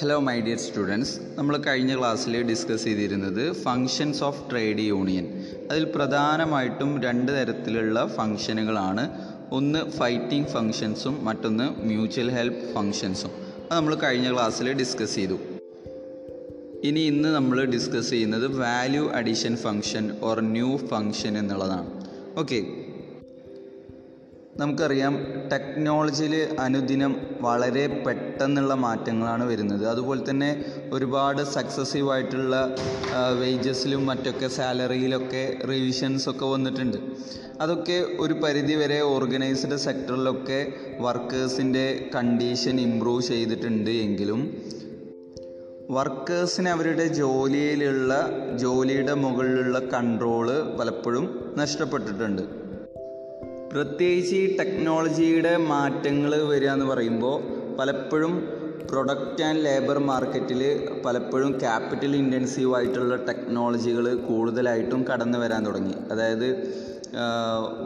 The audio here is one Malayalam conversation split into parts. ഹലോ മൈ ഡിയർ സ്റ്റുഡൻസ്, നമ്മൾ കഴിഞ്ഞ ക്ലാസ്സിൽ ഡിസ്കസ് ചെയ്തിരുന്നത് ഫങ്ഷൻസ് ഓഫ് ട്രേഡ് യൂണിയൻ. അതിൽ പ്രധാനമായിട്ടും രണ്ട് തരത്തിലുള്ള ഫങ്ഷനുകളാണ്. ഒന്ന് ഫൈറ്റിംഗ് ഫങ്ഷൻസും മറ്റൊന്ന് മ്യൂച്വൽ ഹെൽപ്പ് ഫങ്ഷൻസും. അത് നമ്മൾ കഴിഞ്ഞ ക്ലാസ്സിൽ ഡിസ്കസ് ചെയ്തു. ഇനി ഇന്ന് നമ്മൾ ഡിസ്കസ് ചെയ്യുന്നത് value addition function or new function എന്നുള്ളതാണ്. ഓക്കെ, നമുക്കറിയാം ടെക്നോളജിയിൽ അനുദിനം വളരെ പെട്ടെന്നുള്ള മാറ്റങ്ങളാണ് വരുന്നത്. അതുപോലെ തന്നെ ഒരുപാട് സക്സസീവായിട്ടുള്ള വേജസിലും മറ്റൊക്കെ സാലറിയിലൊക്കെ റിവിഷൻസൊക്കെ വന്നിട്ടുണ്ട്. അതൊക്കെ ഒരു പരിധിവരെ ഓർഗനൈസ്ഡ് സെക്ടറിലൊക്കെ വർക്കേഴ്സിൻ്റെ കണ്ടീഷൻ ഇമ്പ്രൂവ് ചെയ്തിട്ടുണ്ട്. എങ്കിലും വർക്കേഴ്സിന് അവരുടെ ജോലിയുടെ മുകളിലുള്ള കൺട്രോള് പലപ്പോഴും നഷ്ടപ്പെട്ടിട്ടുണ്ട്. പ്രത്യേകിച്ച് ഈ ടെക്നോളജിയുടെ മാറ്റങ്ങൾ വരിക എന്ന് പറയുമ്പോൾ പലപ്പോഴും പ്രൊഡക്റ്റ് ആൻഡ് ലേബർ മാർക്കറ്റിൽ പലപ്പോഴും ക്യാപിറ്റൽ ഇൻറ്റൻസീവായിട്ടുള്ള ടെക്നോളജികൾ കൂടുതലായിട്ടും കടന്നു വരാൻ തുടങ്ങി. അതായത്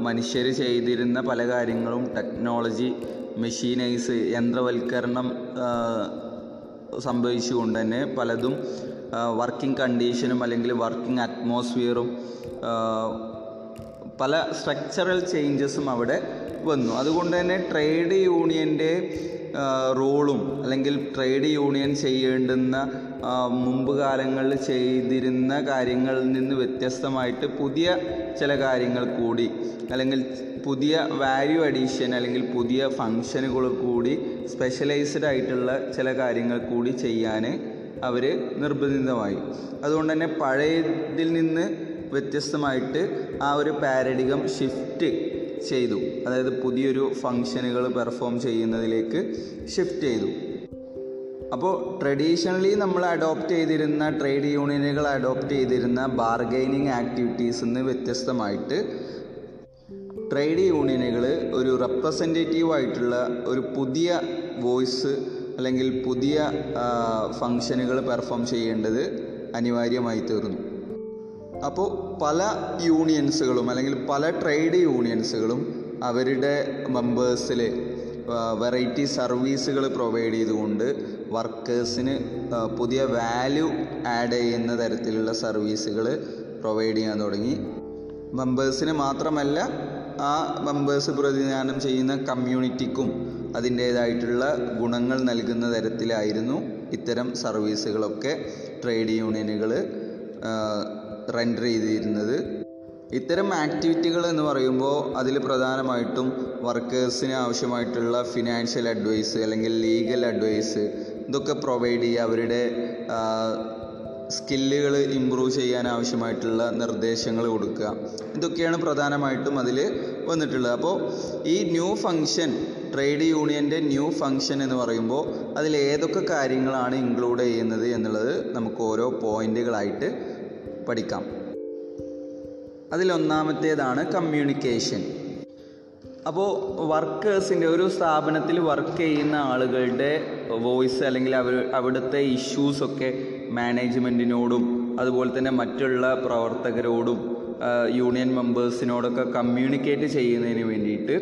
മനുഷ്യർ ചെയ്തിരുന്ന പല കാര്യങ്ങളും ടെക്നോളജി, മെഷീനൈസ്, യന്ത്രവൽക്കരണം സംഭവിച്ചുകൊണ്ട് തന്നെ പലതും വർക്കിംഗ് കണ്ടീഷനും അല്ലെങ്കിൽ വർക്കിംഗ് അറ്റ്മോസ്ഫിയറും പല സ്ട്രക്ചറൽ ചേഞ്ചസും അവിടെ വന്നു. അതുകൊണ്ട് തന്നെ ട്രേഡ് യൂണിയൻ്റെ റോളും അല്ലെങ്കിൽ ട്രേഡ് യൂണിയൻ ചെയ്യേണ്ടുന്ന മുമ്പ് കാലങ്ങളിൽ ചെയ്തിരുന്ന കാര്യങ്ങളിൽ നിന്ന് വ്യത്യസ്തമായിട്ട് പുതിയ ചില കാര്യങ്ങൾ കൂടി അല്ലെങ്കിൽ പുതിയ വാല്യൂ അഡീഷൻ അല്ലെങ്കിൽ പുതിയ ഫങ്ഷനുകൾ കൂടി സ്പെഷ്യലൈസ്ഡ് ആയിട്ടുള്ള ചില കാര്യങ്ങൾ കൂടി ചെയ്യാൻ അവർ നിർബന്ധിതമായി. അതുകൊണ്ട് തന്നെ പഴയതിൽ നിന്ന് വ്യത്യസ്തമായിട്ട് ആ ഒരു പാരഡിഗം ഷിഫ്റ്റ് ചെയ്തു. അതായത് പുതിയൊരു ഫങ്ഷനുകൾ പെർഫോം ചെയ്യുന്നതിലേക്ക് ഷിഫ്റ്റ് ചെയ്തു. അപ്പോൾ ട്രഡീഷണലി നമ്മൾ അഡോപ്റ്റ് ചെയ്തിരുന്ന ട്രേഡ് യൂണിയനുകൾ അഡോപ്റ്റ് ചെയ്തിരുന്ന ബാർഗൈനിങ് ആക്ടിവിറ്റീസ് നിന്ന് വ്യത്യസ്തമായിട്ട് ട്രേഡ് യൂണിയനുകൾ ഒരു റെപ്രസെൻറ്റേറ്റീവായിട്ടുള്ള ഒരു പുതിയ വോയിസ് അല്ലെങ്കിൽ പുതിയ ഫങ്ഷനുകൾ പെർഫോം ചെയ്യേണ്ടത് അനിവാര്യമായി തീർന്നു. അപ്പോൾ പല യൂണിയൻസുകളും അല്ലെങ്കിൽ പല ട്രേഡ് യൂണിയൻസുകളും അവരുടെ മെമ്പേഴ്സിൽ വെറൈറ്റി സർവീസുകൾ പ്രൊവൈഡ് ചെയ്തുകൊണ്ട് വർക്കേഴ്സിന് പുതിയ വാല്യൂ ആഡ് ചെയ്യുന്ന തരത്തിലുള്ള സർവീസുകൾ പ്രൊവൈഡ് ചെയ്യാൻ തുടങ്ങി. മെമ്പേഴ്സിന് മാത്രമല്ല, ആ മെമ്പേഴ്സ് പ്രതിനിധാനം ചെയ്യുന്ന കമ്മ്യൂണിറ്റിക്കും അതിൻ്റേതായിട്ടുള്ള ഗുണങ്ങൾ നൽകുന്ന തരത്തിലായിരുന്നു ഇത്തരം സർവീസുകളൊക്കെ ട്രേഡ് യൂണിയനുകൾ റെൻഡർ ചെയ്തിരുന്നത്. ഇത്തരം ആക്ടിവിറ്റികൾ എന്ന് പറയുമ്പോൾ അതിൽ പ്രധാനമായിട്ടും വർക്കേഴ്സിന് ആവശ്യമായിട്ടുള്ള ഫിനാൻഷ്യൽ അഡ്വൈസ് അല്ലെങ്കിൽ ലീഗൽ അഡ്വൈസ് ഇതൊക്കെ പ്രൊവൈഡ് ചെയ്യുക, അവരുടെ സ്കില്ലുകൾ ഇമ്പ്രൂവ് ചെയ്യാൻ ആവശ്യമായിട്ടുള്ള നിർദ്ദേശങ്ങൾ കൊടുക്കുക, ഇതൊക്കെയാണ് പ്രധാനമായിട്ടും അതിൽ വന്നിട്ടുള്ളത്. അപ്പോൾ ഈ ന്യൂ ഫങ്ഷൻ, ട്രേഡ് യൂണിയൻ്റെ ന്യൂ ഫങ്ഷൻ എന്ന് പറയുമ്പോൾ അതിലേതൊക്കെ കാര്യങ്ങളാണ് ഇൻക്ലൂഡ് ചെയ്യുന്നത് എന്നുള്ളത് നമുക്ക് ഓരോ പോയിൻ്റുകളായിട്ട് പഠിക്കാം. അതിലൊന്നാമത്തേതാണ് കമ്മ്യൂണിക്കേഷൻ. അപ്പോൾ വർക്കേഴ്സിൻ്റെ, ഒരു സ്ഥാപനത്തിൽ വർക്ക് ചെയ്യുന്ന ആളുകളുടെ വോയിസ് അല്ലെങ്കിൽ അവിടുത്തെ ഇഷ്യൂസൊക്കെ മാനേജ്മെൻറ്റിനോടും അതുപോലെ തന്നെ മറ്റുള്ള പ്രവർത്തകരോടും യൂണിയൻ മെമ്പേഴ്സിനോടൊക്കെ കമ്മ്യൂണിക്കേറ്റ് ചെയ്യുന്നതിന് വേണ്ടിയിട്ട്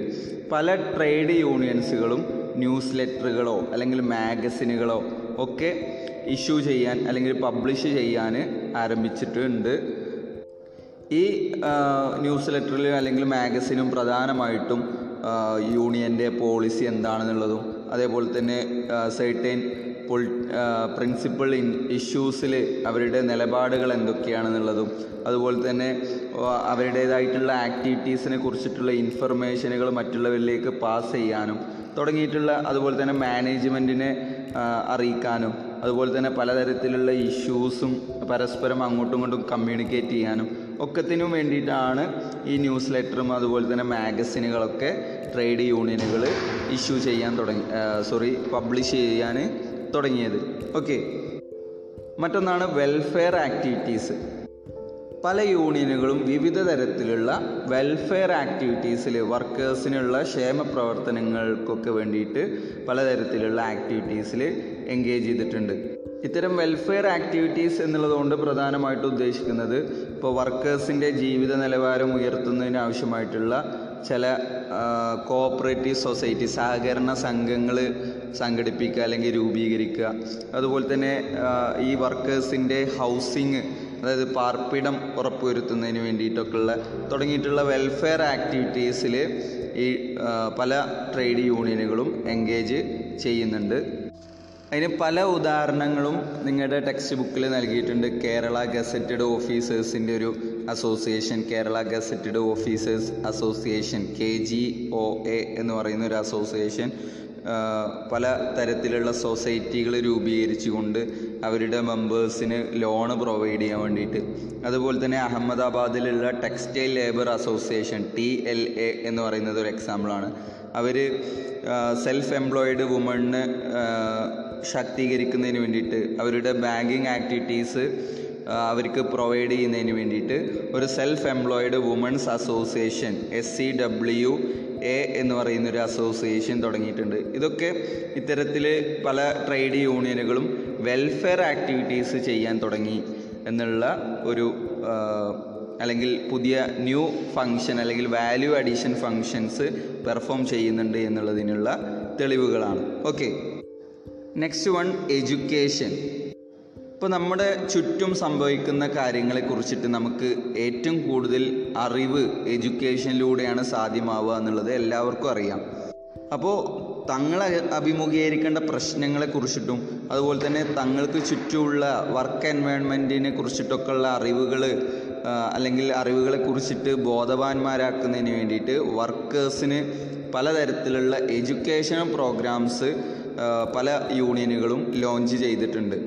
പല ട്രേഡ് യൂണിയൻസുകളും ന്യൂസ് ലെറ്ററുകളോ അല്ലെങ്കിൽ മാഗസിനുകളോ ഒക്കെ ഇഷ്യൂ ചെയ്യാൻ അല്ലെങ്കിൽ പബ്ലിഷ് ചെയ്യാൻ ആരംഭിച്ചിട്ടുണ്ട്. ഈ ന്യൂസ് ലെറ്ററിലും അല്ലെങ്കിൽ മാഗസിനും പ്രധാനമായിട്ടും യൂണിയൻ്റെ പോളിസി എന്താണെന്നുള്ളതും അതേപോലെ തന്നെ സെർട്ടൈൻ പ്രിൻസിപ്പൽ ഇഷ്യൂസിൽ അവരുടെ നിലപാടുകൾ എന്തൊക്കെയാണെന്നുള്ളതും അതുപോലെ തന്നെ അവരുടേതായിട്ടുള്ള ആക്ടിവിറ്റീസിനെ കുറിച്ചിട്ടുള്ള ഇൻഫർമേഷനുകൾ മറ്റുള്ളവരിലേക്ക് പാസ് ചെയ്യാനും തുടങ്ങിയിട്ടുള്ള, അതുപോലെ തന്നെ മാനേജ്മെൻറ്റിനെ അറിയിക്കാനും അതുപോലെ തന്നെ പലതരത്തിലുള്ള ഇഷ്യൂസും പരസ്പരം അങ്ങോട്ടും ഇങ്ങോട്ടും കമ്മ്യൂണിക്കേറ്റ് ചെയ്യാനും ഒക്കത്തിനും വേണ്ടിയിട്ടാണ് ഈ ന്യൂസ് ലെറ്ററും അതുപോലെ തന്നെ മാഗസിനുകളൊക്കെ ട്രേഡ് യൂണിയനുകൾ പബ്ലിഷ് ചെയ്യാൻ തുടങ്ങിയത്. ഓക്കെ, മറ്റൊന്നാണ് വെൽഫെയർ ആക്ടിവിറ്റീസ്. പല യൂണിയനുകളും വിവിധ തരത്തിലുള്ള വെൽഫെയർ ആക്ടിവിറ്റീസിൽ വർക്കേഴ്സിനുള്ള ക്ഷേമ പ്രവർത്തനങ്ങൾക്കൊക്കെ വേണ്ടിയിട്ട് പലതരത്തിലുള്ള ആക്ടിവിറ്റീസിൽ എൻഗേജ് ചെയ്തിട്ടുണ്ട്. ഇത്തരം വെൽഫെയർ ആക്ടിവിറ്റീസ് എന്നുള്ളതുകൊണ്ട് പ്രധാനമായിട്ട് ഉദ്ദേശിക്കുന്നത് ഇപ്പോൾ വർക്കേഴ്സിൻ്റെ ജീവിത നിലവാരം ഉയർത്തുന്നതിനാവശ്യമായിട്ടുള്ള ചില കോഓപ്പറേറ്റീവ് സൊസൈറ്റി സഹകരണ സംഘങ്ങൾ സംഘടിപ്പിക്കുക അല്ലെങ്കിൽ രൂപീകരിക്കുക. അതുപോലെ തന്നെ ഈ വർക്കേഴ്സിൻ്റെ ഹൗസിങ്, അതായത് പാർപ്പിടം ഉറപ്പുവരുത്തുന്നതിന് വേണ്ടിയിട്ടൊക്കെയുള്ള തുടങ്ങിയിട്ടുള്ള വെൽഫെയർ ആക്ടിവിറ്റീസിൽ ഈ പല ട്രേഡ് യൂണിയനുകളും എൻഗേജ് ചെയ്യുന്നുണ്ട്. അതിന് പല ഉദാഹരണങ്ങളും നിങ്ങളുടെ ടെക്സ്റ്റ് ബുക്കിൽ നൽകിയിട്ടുണ്ട്. കേരള ഗസറ്റഡ് ഓഫീസേഴ്സിൻ്റെ ഒരു association, Kerala gazetted officers association KGOA എന്ന് പറയുന്ന ഒരു അസോസിയേഷൻ പല തരത്തിലുള്ള സൊസൈറ്റികൾ രൂപീകരിച്ചുകൊണ്ട് അവരുടെ മെമ്പേഴ്സിന് ലോണ് പ്രൊവൈഡ് ചെയ്യാൻ വേണ്ടിയിട്ട്. അതുപോലെ തന്നെ അഹമ്മദാബാദിലുള്ള ടെക്സ്റ്റൈൽ ലേബർ അസോസിയേഷൻ TLA എന്ന് പറയുന്നത് ഒരു എക്സാമ്പിളാണ്. അവർ സെൽഫ് എംപ്ലോയിഡ് വുമണിന് ശാക്തീകരിക്കുന്നതിന് വേണ്ടിയിട്ട് അവരുടെ ബാങ്കിങ് ആക്ടിവിറ്റീസ് അവർക്ക് പ്രൊവൈഡ് ചെയ്യുന്നതിന് വേണ്ടിയിട്ട് ഒരു self employed women's association SCWA എന്ന് പറയുന്നൊരു അസോസിയേഷൻ തുടങ്ങിയിട്ടുണ്ട്. ഇതൊക്കെ ഇത്തരത്തിൽ പല ട്രേഡ് യൂണിയനുകളും വെൽഫെയർ ആക്ടിവിറ്റീസ് ചെയ്യാൻ തുടങ്ങി എന്നുള്ള ഒരു അല്ലെങ്കിൽ പുതിയ ന്യൂ ഫങ്ഷൻ അല്ലെങ്കിൽ വാല്യൂ അഡീഷൻ ഫങ്ഷൻസ് പെർഫോം ചെയ്യുന്നുണ്ട് എന്നുള്ളതിനുള്ള തെളിവുകളാണ്. Okay, next one education. ഇപ്പോൾ നമ്മുടെ ചുറ്റും സംഭവിക്കുന്ന കാര്യങ്ങളെക്കുറിച്ചിട്ട് നമുക്ക് ഏറ്റവും കൂടുതൽ അറിവ് എഡ്യൂക്കേഷനിലൂടെയാണ് സാധ്യമാവുക എന്നുള്ളത് എല്ലാവർക്കും അറിയാം. അപ്പോൾ തങ്ങൾ അഭിമുഖീകരിക്കേണ്ട പ്രശ്നങ്ങളെക്കുറിച്ചിട്ടും അതുപോലെ തന്നെ തങ്ങൾക്ക് ചുറ്റുമുള്ള വർക്ക് എൻവയോൺമെൻറ്റിനെ കുറിച്ചിട്ടൊക്കെ ഉള്ള അറിവുകൾ അല്ലെങ്കിൽ അറിവുകളെക്കുറിച്ചിട്ട് ബോധവാന്മാരാക്കുന്നതിന് വേണ്ടിയിട്ട് വർക്കേഴ്സിന് പലതരത്തിലുള്ള എഡ്യൂക്കേഷണൽ പ്രോഗ്രാംസ് പല യൂണിയനുകളും ലോഞ്ച് ചെയ്തിട്ടുണ്ട്.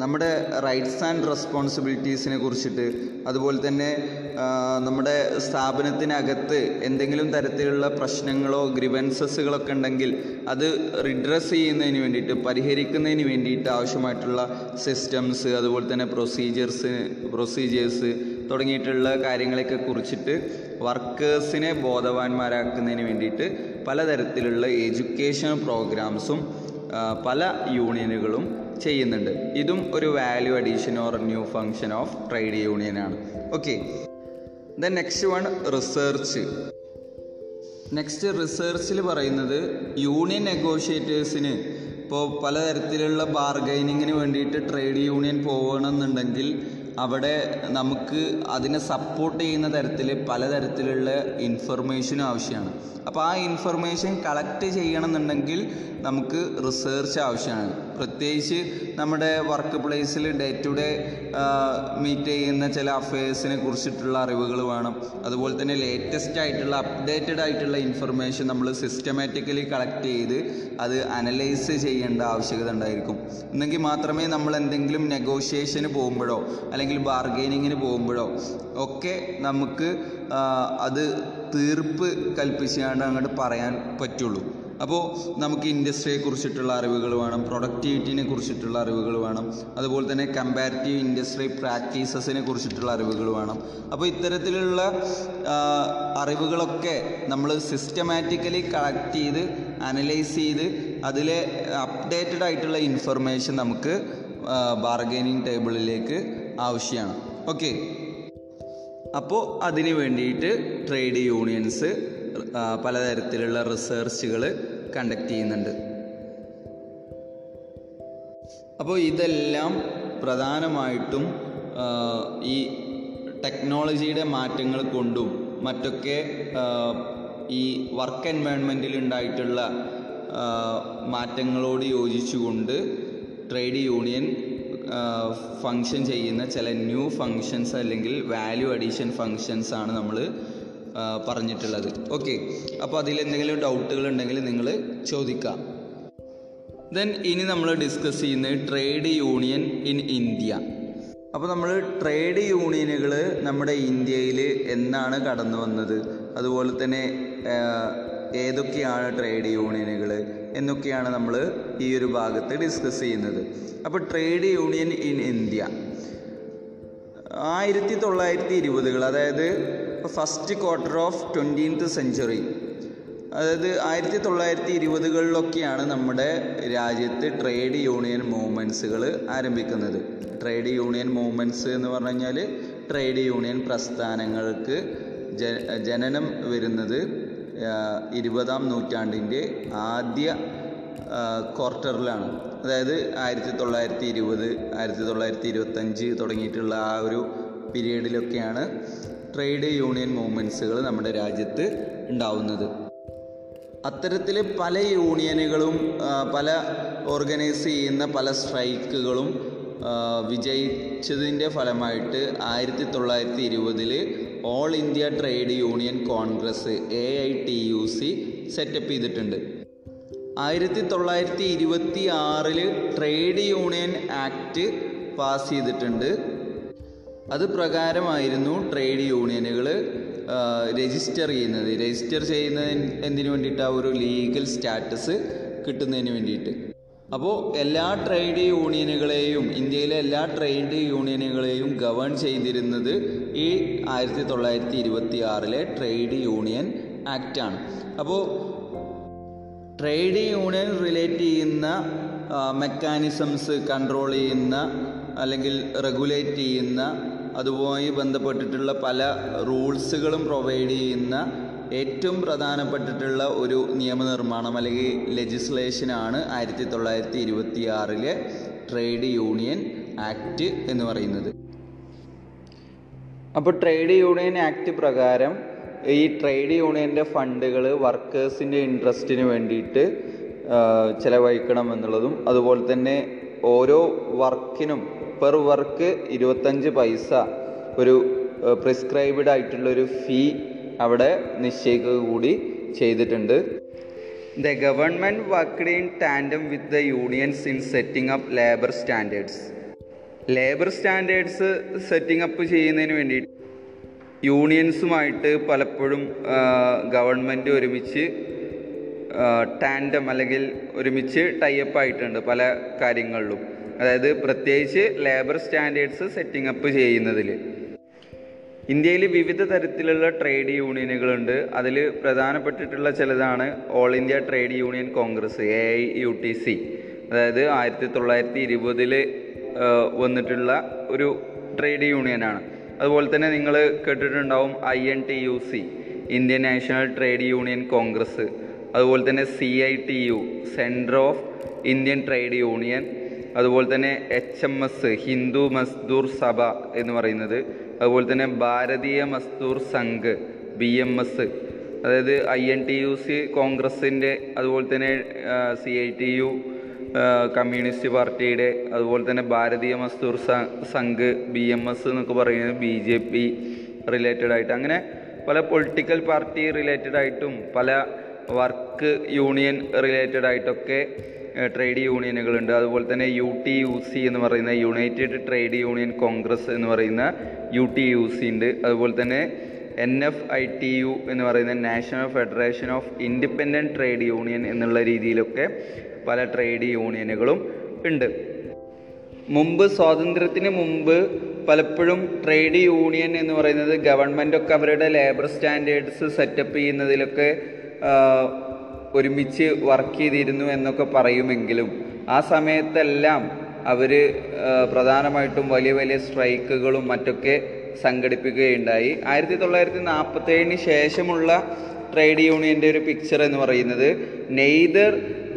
നമ്മുടെ റൈറ്റ്സ് ആൻഡ് റെസ്പോൺസിബിലിറ്റീസിനെ കുറിച്ചിട്ട് അതുപോലെ തന്നെ നമ്മുടെ സ്ഥാപനത്തിനകത്ത് എന്തെങ്കിലും തരത്തിലുള്ള പ്രശ്നങ്ങളോ ഗ്രിവൻസസുകളൊക്കെ ഉണ്ടെങ്കിൽ അത് റിഡ്രസ് ചെയ്യുന്നതിന് വേണ്ടിയിട്ട്, പരിഹരിക്കുന്നതിന് വേണ്ടിയിട്ട് ആവശ്യമായിട്ടുള്ള സിസ്റ്റംസ്, അതുപോലെ തന്നെ പ്രൊസീജിയേഴ്സ് തുടങ്ങിയിട്ടുള്ള കാര്യങ്ങളെയൊക്കെ കുറിച്ചിട്ട് വർക്കേഴ്സിനെ ബോധവാന്മാരാക്കുന്നതിന് വേണ്ടിയിട്ട് പലതരത്തിലുള്ള എഡ്യൂക്കേഷൻ പ്രോഗ്രാംസും പല യൂണിയനുകളും ചെയ്യുന്നുണ്ട്. ഇതും ഒരു value addition or new function of trade യൂണിയനാണ്. Okay, then next one research. Next റിസർച്ചിൽ പറയുന്നത് യൂണിയൻ നെഗോഷിയേറ്റേഴ്സിന് ഇപ്പോൾ പലതരത്തിലുള്ള ബാർഗൈനിങ്ങിന് വേണ്ടിയിട്ട് ട്രേഡ് യൂണിയൻ പോകണമെന്നുണ്ടെങ്കിൽ അവിടെ നമുക്ക് അതിനെ സപ്പോർട്ട് ചെയ്യുന്ന തരത്തിൽ പലതരത്തിലുള്ള ഇൻഫർമേഷനും ആവശ്യമാണ്. അപ്പോൾ ആ ഇൻഫർമേഷൻ കളക്ട് ചെയ്യണമെന്നുണ്ടെങ്കിൽ നമുക്ക് റിസർച്ച് ആവശ്യമാണ്. പ്രത്യേകിച്ച് നമ്മുടെ വർക്ക് പ്ലേസിൽ ഡേ ടു ഡേ മീറ്റ് ചെയ്യുന്ന ചില അഫയേഴ്സിനെ കുറിച്ചിട്ടുള്ള അറിവുകൾ വേണം. അതുപോലെ തന്നെ ലേറ്റസ്റ്റ് ആയിട്ടുള്ള അപ്ഡേറ്റഡ് ആയിട്ടുള്ള ഇൻഫർമേഷൻ നമ്മൾ സിസ്റ്റമാറ്റിക്കലി കളക്ട് ചെയ്ത് അത് അനലൈസ് ചെയ്യേണ്ട ആവശ്യകത ഉണ്ടായിരിക്കും. എന്നെങ്കിൽ മാത്രമേ നമ്മൾ എന്തെങ്കിലും നെഗോഷിയേഷന് പോകുമ്പോഴോ അല്ലെങ്കിൽ ബാർഗെയിനിങ്ങിന് പോകുമ്പോഴോ ഒക്കെ നമുക്ക് അത് തീർപ്പ് കൽപ്പിച്ചാണ്ട് അങ്ങോട്ട് പറയാൻ പറ്റുള്ളൂ. അപ്പോൾ നമുക്ക് ഇൻഡസ്ട്രിയെ കുറിച്ചിട്ടുള്ള അറിവുകൾ വേണം, പ്രൊഡക്ടിവിറ്റിനെ കുറിച്ചിട്ടുള്ള അറിവുകൾ വേണം, അതുപോലെ തന്നെ കമ്പാരിറ്റീവ് ഇൻഡസ്ട്രി പ്രാക്ടീസസിനെ കുറിച്ചിട്ടുള്ള അറിവുകൾ വേണം. അപ്പോൾ ഇത്തരത്തിലുള്ള അറിവുകളൊക്കെ നമ്മൾ സിസ്റ്റമാറ്റിക്കലി കളക്ട് ചെയ്ത് അനലൈസ് ചെയ്ത് അതിലെ അപ്ഡേറ്റഡ് ആയിട്ടുള്ള ഇൻഫർമേഷൻ നമുക്ക് ബാർഗെയിനിങ് ടേബിളിലേക്ക് ആവശ്യമാണ്. ഓക്കെ, അപ്പോൾ അതിന് വേണ്ടിയിട്ട് ട്രേഡ് യൂണിയൻസ് പലതരത്തിലുള്ള റിസർച്ചുകൾ കണ്ടക്ട് ചെയ്യുന്നുണ്ട്. അപ്പോൾ ഇതെല്ലാം പ്രധാനമായിട്ടും ഈ ടെക്നോളജിയുടെ മാറ്റങ്ങൾ കൊണ്ടും മറ്റൊക്കെ ഈ വർക്ക് എൻവയോൺമെൻറ്റിലുണ്ടായിട്ടുള്ള മാറ്റങ്ങളോട് യോജിച്ചുകൊണ്ട് ട്രേഡ് യൂണിയൻ ഫങ്ഷൻ ചെയ്യുന്ന ചില ന്യൂ ഫങ്ഷൻസ് അല്ലെങ്കിൽ വാല്യൂ അഡീഷൻ ഫങ്ഷൻസ് ആണ് നമ്മൾ പറഞ്ഞിട്ടുള്ളത്. ഓക്കെ, അപ്പോൾ അതിലെന്തെങ്കിലും ഡൗട്ടുകൾ ഉണ്ടെങ്കിൽ നിങ്ങൾ ചോദിക്കാം. ദെൻ ഇനി നമ്മൾ ഡിസ്കസ് ചെയ്യുന്നത് ട്രേഡ് യൂണിയൻ ഇൻ ഇന്ത്യ. അപ്പോൾ നമ്മൾ ട്രേഡ് യൂണിയനുകൾ നമ്മുടെ ഇന്ത്യയിൽ എന്നാണ് കടന്നു വന്നത്, അതുപോലെ തന്നെ ഏതൊക്കെയാണ് ട്രേഡ് യൂണിയനുകൾ എന്നൊക്കെയാണ് നമ്മൾ ഈ ഒരു ഭാഗത്ത് ഡിസ്കസ് ചെയ്യുന്നത്. അപ്പോൾ trade union in India 1920s, അതായത് first quarter of 20th century, അതായത് 1920s നമ്മുടെ രാജ്യത്ത് ട്രേഡ് യൂണിയൻ മൂവ്മെൻറ്റ്സുകൾ ആരംഭിക്കുന്നത്. ട്രേഡ് യൂണിയൻ മൂവ്മെൻറ്റ്സ് എന്ന് പറഞ്ഞു കഴിഞ്ഞാൽ ട്രേഡ് യൂണിയൻ പ്രസ്ഥാനങ്ങൾക്ക് ജനനം വരുന്നത് 20-ാം നൂറ്റാണ്ടിൻ്റെ ആദ്യ ക്വാർട്ടറിലാണ്. അതായത് 1920, 1925 തുടങ്ങിയിട്ടുള്ള ആ ഒരു പീരീഡിലൊക്കെയാണ് ട്രേഡ് യൂണിയൻ മൂവ്മെൻറ്റ്സുകൾ നമ്മുടെ രാജ്യത്ത് ഉണ്ടാവുന്നത്. അത്തരത്തിൽ പല യൂണിയനുകളും പല ഓർഗനൈസ് ചെയ്യുന്ന പല സ്ട്രൈക്കുകളും വിജയിച്ചതിൻ്റെ ഫലമായിട്ട് 1920 all India trade union congress AITUC set up ചെയ്തിട്ടുണ്ട്. 1926 ട്രേഡ് യൂണിയൻ ആക്ട് പാസ് ചെയ്തിട്ടുണ്ട്. അത് പ്രകാരമായിരുന്നു ട്രേഡ് യൂണിയനുകൾ രജിസ്റ്റർ ചെയ്യുന്നതിന് എന്തിനു വേണ്ടിയിട്ടാണ്, ഒരു ലീഗൽ സ്റ്റാറ്റസ് കിട്ടുന്നതിന് വേണ്ടിയിട്ട്. അപ്പോൾ എല്ലാ ട്രേഡ് യൂണിയനുകളെയും, ഇന്ത്യയിലെ എല്ലാ ട്രേഡ് യൂണിയനുകളെയും ഗവേൺ ചെയ്തിരുന്നത് ഈ 1926 ട്രേഡ് യൂണിയൻ ആക്റ്റാണ്. അപ്പോൾ ട്രേഡ് യൂണിയൻ റിലേറ്റ് ചെയ്യുന്ന മെക്കാനിസംസ് കൺട്രോൾ ചെയ്യുന്ന അല്ലെങ്കിൽ റെഗുലേറ്റ് ചെയ്യുന്ന, അതുമായി ബന്ധപ്പെട്ടിട്ടുള്ള പല റൂൾസുകളും പ്രൊവൈഡ് ചെയ്യുന്ന ഏറ്റവും പ്രധാനപ്പെട്ടിട്ടുള്ള ഒരു നിയമനിർമ്മാണം അല്ലെങ്കിൽ ലെജിസ്ലേഷനാണ് 1926 ട്രേഡ് യൂണിയൻ ആക്ട് എന്ന് പറയുന്നത്. അപ്പോൾ ട്രേഡ് യൂണിയൻ ആക്ട് പ്രകാരം ഈ ട്രേഡ് യൂണിയൻ്റെ ഫണ്ടുകൾ വർക്കേഴ്സിൻ്റെ ഇൻട്രസ്റ്റിന് വേണ്ടിയിട്ട് ചിലവഴിക്കണം എന്നുള്ളതും, അതുപോലെ തന്നെ ഓരോ വർക്കിനും പെർ വർക്ക് 25 പൈസ ഒരു പ്രിസ്ക്രൈബ്ഡ് ആയിട്ടുള്ളൊരു ഫീ അവിടെ നിശ്ചയിക്കുക കൂടി ചെയ്തിട്ടുണ്ട്. The government worked in tandem with the unions in setting up labour standards setting up ചെയ്യുന്നതിന് വേണ്ടിയിട്ട് യൂണിയൻസുമായിട്ട് പലപ്പോഴും ഗവൺമെൻറ് ഒരുമിച്ച് ടാൻഡം അല്ലെങ്കിൽ ഒരുമിച്ച് ടൈപ്പ് ആയിട്ടുണ്ട് പല കാര്യങ്ങളിലും. അതായത് പ്രത്യേകിച്ച് ലേബർ സ്റ്റാൻഡേർഡ്സ് സെറ്റിംഗ് അപ്പ് ചെയ്യുന്നതിൽ ഇന്ത്യയിൽ വിവിധ തരത്തിലുള്ള ട്രേഡ് യൂണിയനുകളുണ്ട്. അതിൽ പ്രധാനപ്പെട്ടിട്ടുള്ള ചിലതാണ് all India trade union congress AIUTC. അതായത് 1920 വന്നിട്ടുള്ള ഒരു ട്രേഡ് യൂണിയനാണ്. അതുപോലെ തന്നെ നിങ്ങൾ കേട്ടിട്ടുണ്ടാവും INTUC Indian national trade union congress, അതുപോലെ തന്നെ CITU centre of Indian trade union, അതുപോലെ തന്നെ HMS ഹിന്ദു മസ്ദൂർ സഭ എന്ന് പറയുന്നത്, അതുപോലെ തന്നെ ഭാരതീയ മസ്ദൂർ സംഘ് BMS, അതായത് INTUC കോൺഗ്രസിൻ്റെ, അതുപോലെ തന്നെ CITU കമ്മ്യൂണിസ്റ്റ് പാർട്ടിയുടെ, അതുപോലെ തന്നെ ഭാരതീയ മസ്ദൂർ സംഘ് BMS എന്നൊക്കെ പറയുന്നത് BJP റിലേറ്റഡ് ആയിട്ട്, അങ്ങനെ പല പൊളിറ്റിക്കൽ പാർട്ടി റിലേറ്റഡ് ആയിട്ടും പല വർക്ക് യൂണിയൻ റിലേറ്റഡ് ആയിട്ടൊക്കെ ട്രേഡ് യൂണിയനുകളുണ്ട്. അതുപോലെ തന്നെ UTUC എന്ന് പറയുന്ന യുണൈറ്റഡ് ട്രേഡ് യൂണിയൻ കോൺഗ്രസ് എന്ന് പറയുന്ന UTUC ഉണ്ട്. അതുപോലെ തന്നെ NFITU എന്ന് പറയുന്ന national federation of independent trade union എന്നുള്ള രീതിയിലൊക്കെ പല ട്രേഡ് യൂണിയനുകളും ഉണ്ട്. സ്വാതന്ത്ര്യത്തിന് മുമ്പ് പലപ്പോഴും ട്രേഡ് യൂണിയൻ എന്ന് പറയുന്നത് ഗവൺമെൻറ്റൊക്കെ അവരുടെ ലേബർ സ്റ്റാൻഡേർഡ്സ് സെറ്റപ്പ് ചെയ്യുന്നതിലൊക്കെ ഒരുമിച്ച് വർക്ക് ചെയ്തിരുന്നു എന്നൊക്കെ പറയുമെങ്കിലും ആ സമയത്തെല്ലാം അവർ പ്രധാനമായിട്ടും വലിയ വലിയ സ്ട്രൈക്കുകളും മറ്റൊക്കെ സംഘടിപ്പിക്കുകയുണ്ടായി. 1947 ശേഷമുള്ള ട്രേഡ് യൂണിയൻ്റെ ഒരു പിക്ചർ എന്ന് പറയുന്നത് neither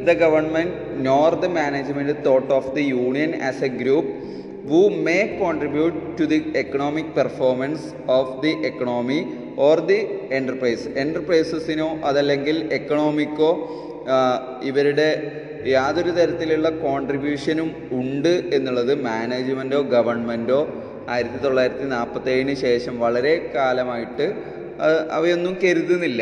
the government nor the management thought of the union as a group who may contribute to the economic performance of the economy or the enterprisesനോ അതല്ലെങ്കിൽ എക്കണോമിക്കോ ഇവരുടെ യാതൊരു തരത്തിലുള്ള കോൺട്രിബ്യൂഷനും ഉണ്ട് എന്നുള്ളത് മാനേജ്മെൻറ്റോ ഗവൺമെൻറ്റോ 1947 ശേഷം വളരെ കാലമായിട്ട് അവയൊന്നും കരുതുന്നില്ല.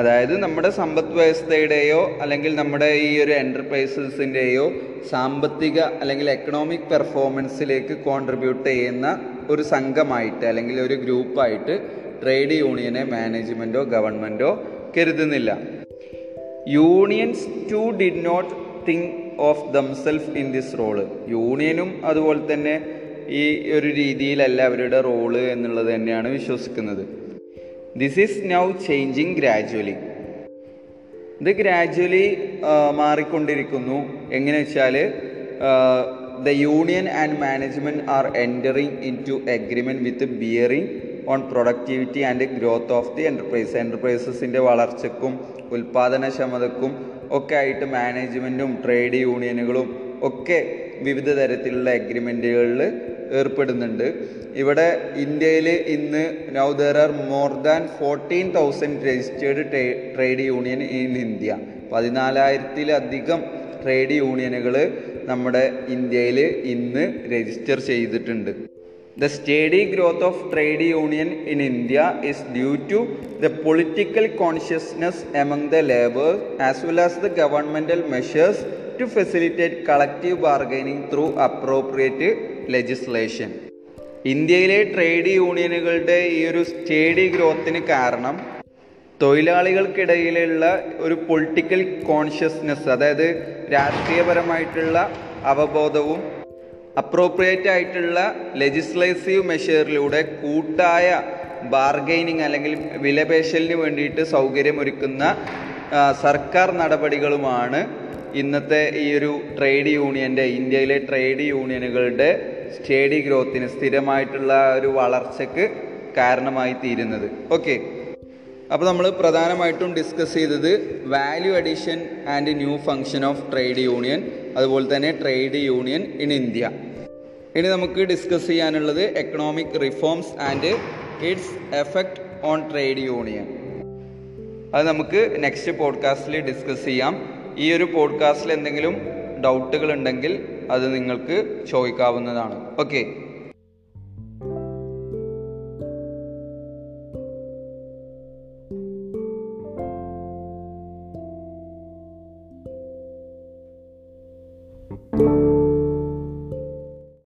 അതായത് നമ്മുടെ സമ്പദ് വ്യവസ്ഥയുടെയോ അല്ലെങ്കിൽ നമ്മുടെ ഈ ഒരു എൻ്റർപ്രൈസസിൻ്റെയോ സാമ്പത്തിക അല്ലെങ്കിൽ എക്കണോമിക് പെർഫോമൻസിലേക്ക് കോൺട്രിബ്യൂട്ട് ചെയ്യുന്ന ഒരു സംഘമായിട്ട് അല്ലെങ്കിൽ ഒരു ഗ്രൂപ്പായിട്ട് ട്രേഡ് യൂണിയനെ മാനേജ്മെൻറ്റോ ഗവൺമെൻറ്റോ കരുതുന്നില്ല. Unions too did not think of themself in this role. യൂണിയനും അതുപോലെ തന്നെ ഈ ഒരു രീതിയിലല്ല അവരുടെ റോള് എന്നുള്ളത് തന്നെയാണ് വിശ്വസിക്കുന്നത്. This is now changing gradually. ഇത് ഗ്രാജ്വലി മാറിക്കൊണ്ടിരിക്കുന്നു. എങ്ങനെ വെച്ചാൽ the union and management are entering into agreement with bearing on productivity and growth of the enterprise. എൻ്റർപ്രൈസസിൻ്റെ വളർച്ചയ്ക്കും ഉൽപ്പാദനക്ഷമതക്കും ഒക്കെ ആയിട്ട് മാനേജ്മെൻറ്റും ട്രേഡ് യൂണിയനുകളും ഒക്കെ വിവിധ തരത്തിലുള്ള എഗ്രിമെൻറ്റുകളിൽ ഏർപ്പെടുന്നുണ്ട്. ഇവിടെ ഇന്ത്യയിൽ ഇന്ന് now there are more than 14,000 registered trade union in India. 14,000-ലധികം ട്രേഡ് യൂണിയനുകൾ നമ്മുടെ ഇന്ത്യയിൽ ഇന്ന് രജിസ്റ്റർ ചെയ്തിട്ടുണ്ട്. The steady growth of trade union in India is due to the political consciousness among the labourers as well as the governmental measures to facilitate collective bargaining through appropriate legislation. ഇന്ത്യയിലെ ട്രേഡ് യൂണിയനുകളുടെ ഈ ഒരു സ്റ്റേഡി ഗ്രോത്തിന് കാരണം തൊഴിലാളികൾക്കിടയിലുള്ള ഒരു പൊളിറ്റിക്കൽ കോൺഷ്യസ്നെസ്, അതായത് രാഷ്ട്രീയപരമായിട്ടുള്ള അവബോധവും അപ്രോപ്രിയേറ്റ് ആയിട്ടുള്ള ലെജിസ്ലേറ്റീവ് മെഷറിലൂടെ കൂട്ടായ ബാർഗൈനിങ് അല്ലെങ്കിൽ വിലപേശലിന് വേണ്ടിയിട്ട് സൗകര്യമൊരുക്കുന്ന സർക്കാർ നടപടികളുമാണ് ഇന്നത്തെ ഈ ഒരു ട്രേഡ് യൂണിയൻ്റെ, ഇന്ത്യയിലെ ട്രേഡ് യൂണിയനുകളുടെ സ്റ്റഡി ഗ്രോത്തിന്, സ്ഥിരമായിട്ടുള്ള ഒരു വളർച്ചയ്ക്ക് കാരണമായി തീരുന്നത്. ഓക്കെ, അപ്പോൾ നമ്മൾ പ്രധാനമായിട്ടും ഡിസ്കസ് ചെയ്തത് value addition and new function of trade union, അതുപോലെ തന്നെ ട്രേഡ് യൂണിയൻ ഇൻ ഇന്ത്യ. ഇനി നമുക്ക് ഡിസ്കസ് ചെയ്യാനുള്ളത് economic reforms and its effect on trade union. അത് നമുക്ക് നെക്സ്റ്റ് പോഡ്കാസ്റ്റിൽ ഡിസ്കസ് ചെയ്യാം. ഈ ഒരു പോഡ്കാസ്റ്റിൽ എന്തെങ്കിലും ഡൗട്ടുകൾ ഉണ്ടെങ്കിൽ അത് നിങ്ങൾക്ക് ചോദിക്കാവുന്നതാണ്. ഓക്കെ.